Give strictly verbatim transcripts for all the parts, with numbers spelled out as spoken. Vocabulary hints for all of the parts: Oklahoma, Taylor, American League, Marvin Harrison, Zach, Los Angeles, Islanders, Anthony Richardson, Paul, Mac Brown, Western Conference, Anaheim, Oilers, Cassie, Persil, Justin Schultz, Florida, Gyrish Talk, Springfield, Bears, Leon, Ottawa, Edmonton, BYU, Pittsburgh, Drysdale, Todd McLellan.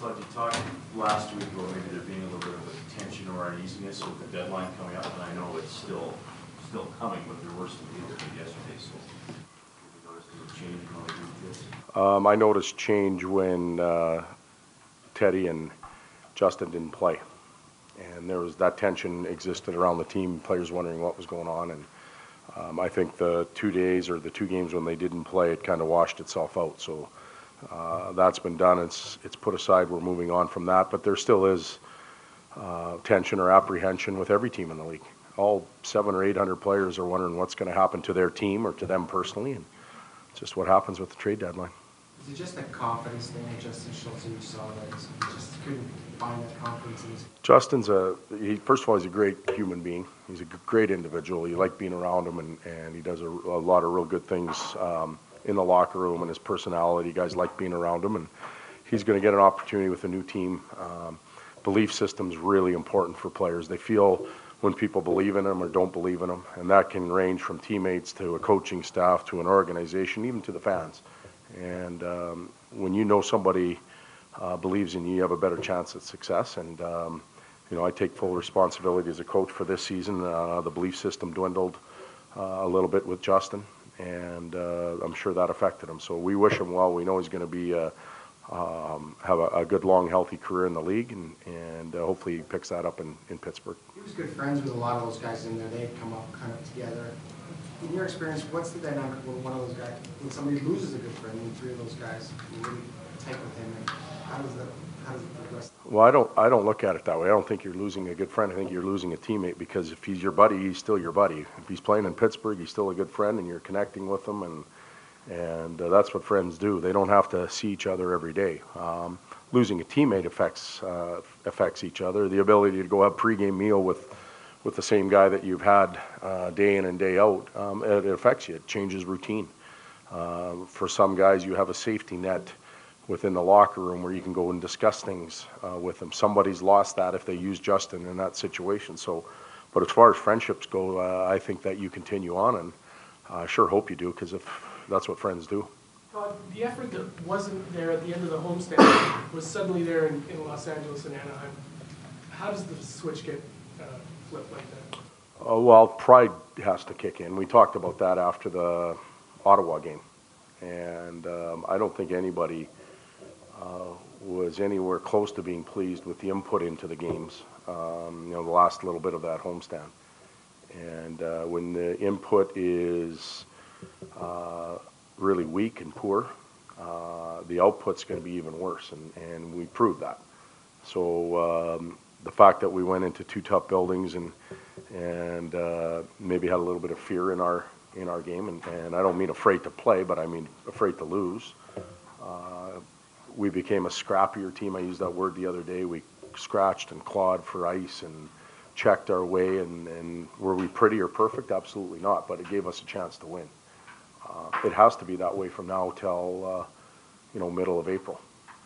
Todd, you talked last week about maybe there being a little bit of a tension or uneasiness with the deadline coming up, and I know it's still still coming, but there were some deals yesterday, so did you notice any change in all the deals? Um, I noticed change when uh, Teddy and Justin didn't play, and there was that tension existed around the team, players wondering what was going on, and um, I think the two days or the two games when they didn't play, it kind of washed itself out, so Uh, that's been done. It's it's put aside. We're moving on from that, but there still is uh, tension or apprehension with every team in the league. All seven or eight hundred players are wondering what's going to happen to their team or to them personally, and it's just what happens with the trade deadline. Is it just the confidence thing with Justin Schultz? You saw that he just couldn't find that confidence. Justin's a he, first of all, he's a great human being. He's a great individual. You like being around him, and and he does a, a lot of real good things. Um, in the locker room and his personality. Guys like being around him, and he's going to get an opportunity with a new team. Um, belief system's really important for players. They feel when people believe in them or don't believe in them, and that can range from teammates to a coaching staff to an organization, even to the fans. And um, when you know somebody uh, believes in you, you have a better chance at success. And um, you know, I take full responsibility as a coach for this season. Uh, the belief system dwindled uh, a little bit with Justin, and uh, I'm sure that affected him. So we wish him well. We know he's going to be uh, um, have a, a good, long, healthy career in the league, and, and uh, hopefully he picks that up in, in Pittsburgh. He was good friends with a lot of those guys in there. They come up kind of together. In your experience, what's the dynamic when one of those guys, when somebody loses a good friend, and three of those guys, you really tight with him, and how does that, how does it progress? Well, I don't, I don't look at it that way. I don't think you're losing a good friend. I think you're losing a teammate, because if he's your buddy, he's still your buddy. If he's playing in Pittsburgh, he's still a good friend, and you're connecting with him, and and uh, that's what friends do. They don't have to see each other every day. Um, losing a teammate affects uh, affects each other. The ability to go have pregame meal with with the same guy that you've had uh, day in and day out, um, it, it affects you. It changes routine. Uh, for some guys, you have a safety net within the locker room where you can go and discuss things uh, with them. Somebody's lost that if they use Justin in that situation. So, but as far as friendships go, uh, I think that you continue on, and I uh, sure hope you do, because if that's what friends do. Uh, the effort that wasn't there at the end of the homestand was suddenly there in, in Los Angeles and Anaheim. How does the switch get uh, flipped like that? Uh, well, pride has to kick in. We talked about that after the Ottawa game, and um, I don't think anybody Uh, was anywhere close to being pleased with the input into the games, um, you know, the last little bit of that homestand. And uh, when the input is uh, really weak and poor, uh, the output's going to be even worse, and, and we proved that. So um, the fact that we went into two tough buildings and and uh, maybe had a little bit of fear in our, in our game, and, and I don't mean afraid to play, but I mean afraid to lose. Uh, We became a scrappier team. I used that word the other day. We scratched and clawed for ice and checked our way. And, and were we pretty or perfect? Absolutely not. But it gave us a chance to win. Uh, it has to be that way from now till uh, you know, middle of April,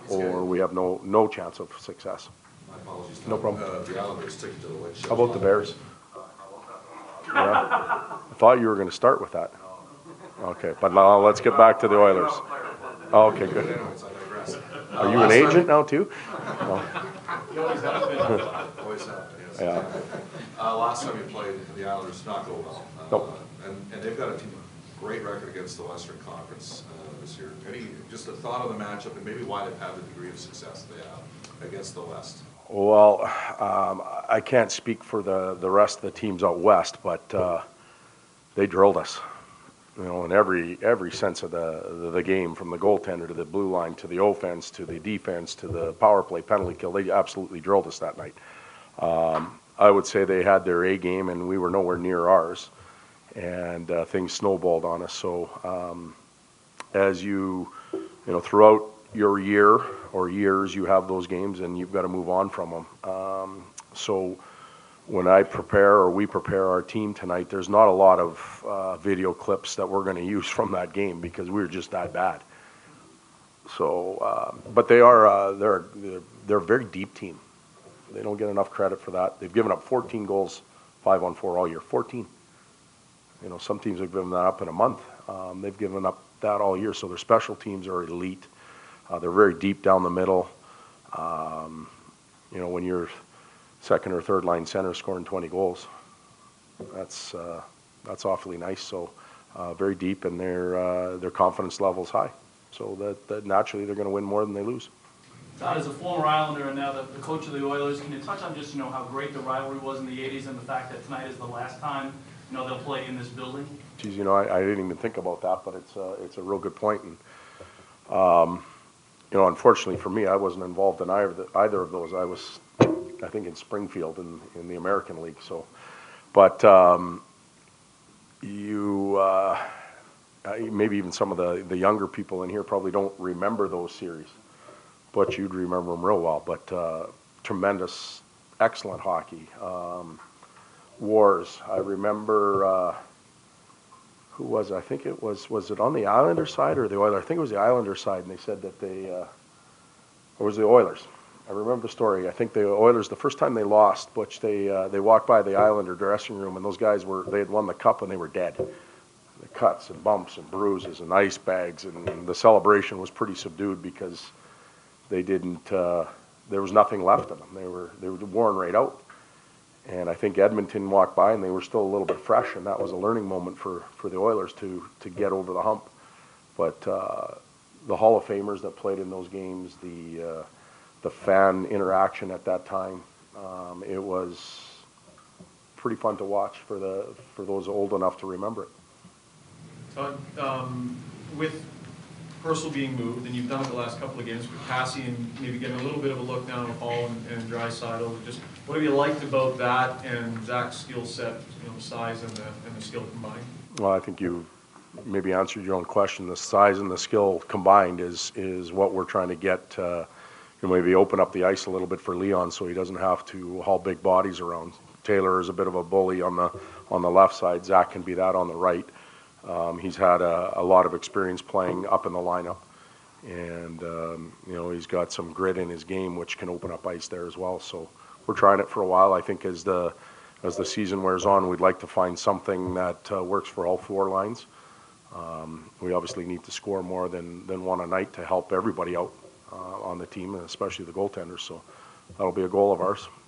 or we have no no chance of success. My apologies. No problem. Uh, the Islanders took it to the late show. How about the Bears? Yeah. I thought you were going to start with that. Okay, but now let's get back to the Oilers. Oh, okay, good. Are you an agent now too? No. You always have been. Always have been, yes. Yeah. Uh, last time we played, the Islanders did not go well. Uh, nope. and, and they've got a team, great record against the Western Conference uh, this year. Any, just the thought of the matchup and maybe why they've had the degree of success they have against the West? Well, um, I can't speak for the, the rest of the teams out West, but uh, they drilled us. You know, in every every sense of the the game, from the goaltender to the blue line to the offense to the defense to the power play penalty kill, they absolutely drilled us that night. Um, I would say they had their A game, and we were nowhere near ours, and uh, things snowballed on us. So, um, as you you know, throughout your year or years, you have those games, and you've got to move on from them. Um, so. When I prepare or we prepare our team tonight, there's not a lot of uh, video clips that we're going to use from that game, because we were just that bad. So, uh, but they are uh, they're they're a very deep team. They don't get enough credit for that. They've given up fourteen goals, five on four all year. fourteen. You know, some teams have given that up in a month. Um, they've given up that all year. So their special teams are elite. Uh, they're very deep down the middle. um, you know, when you're second or third line center scoring twenty goals, that's uh, that's awfully nice. So uh, very deep, and their uh, their confidence level's high. So that, that naturally they're going to win more than they lose. Todd, as a former Islander and now the, the coach of the Oilers, can you touch on just, you know, how great the rivalry was in the eighties and the fact that tonight is the last time, you know, they'll play in this building? Geez, you know, I, I didn't even think about that, but it's a, it's a real good point. And, um, you know, unfortunately for me, I wasn't involved in either, either of those. I was, I think, in Springfield in, in the American League. So, but um, you... Uh, Uh, maybe even some of the, the younger people in here probably don't remember those series, but you'd remember them real well. But uh, tremendous, excellent hockey. Um, wars. I remember, uh, who was it? I think it was, was it on the Islander side or the Oilers? I think it was the Islander side, and they said that they, uh, or was it the Oilers? I remember the story. I think the Oilers, the first time they lost, which they, uh, they walked by the Islander dressing room, and those guys were, they had won the cup and they were dead. The cuts and bumps and bruises and ice bags, and the celebration was pretty subdued because they didn't. Uh, there was nothing left of them. They were they were worn right out. And I think Edmonton walked by, and they were still a little bit fresh, and that was a learning moment for for the Oilers to to get over the hump. But uh, the Hall of Famers that played in those games, the uh, the fan interaction at that time, um, it was pretty fun to watch for the for those old enough to remember it. But um, with Persil being moved, and you've done it the last couple of games with Cassie, and maybe getting a little bit of a look down at Paul and, and Drysdale, just what have you liked about that and Zach's skill set, you know, size and the, and the skill combined? Well, I think you maybe answered your own question. The size and the skill combined is is what we're trying to get. Uh, you know, maybe open up the ice a little bit for Leon, so he doesn't have to haul big bodies around. Taylor is a bit of a bully on the on the left side. Zach can be that on the right. Um, he's had a, a lot of experience playing up in the lineup, and um, you know, he's got some grit in his game, which can open up ice there as well. So we're trying it for a while. I think as the as the season wears on, we'd like to find something that uh, works for all four lines. Um, we obviously need to score more than than one a night to help everybody out uh, on the team, and especially the goaltenders. So that'll be a goal of ours.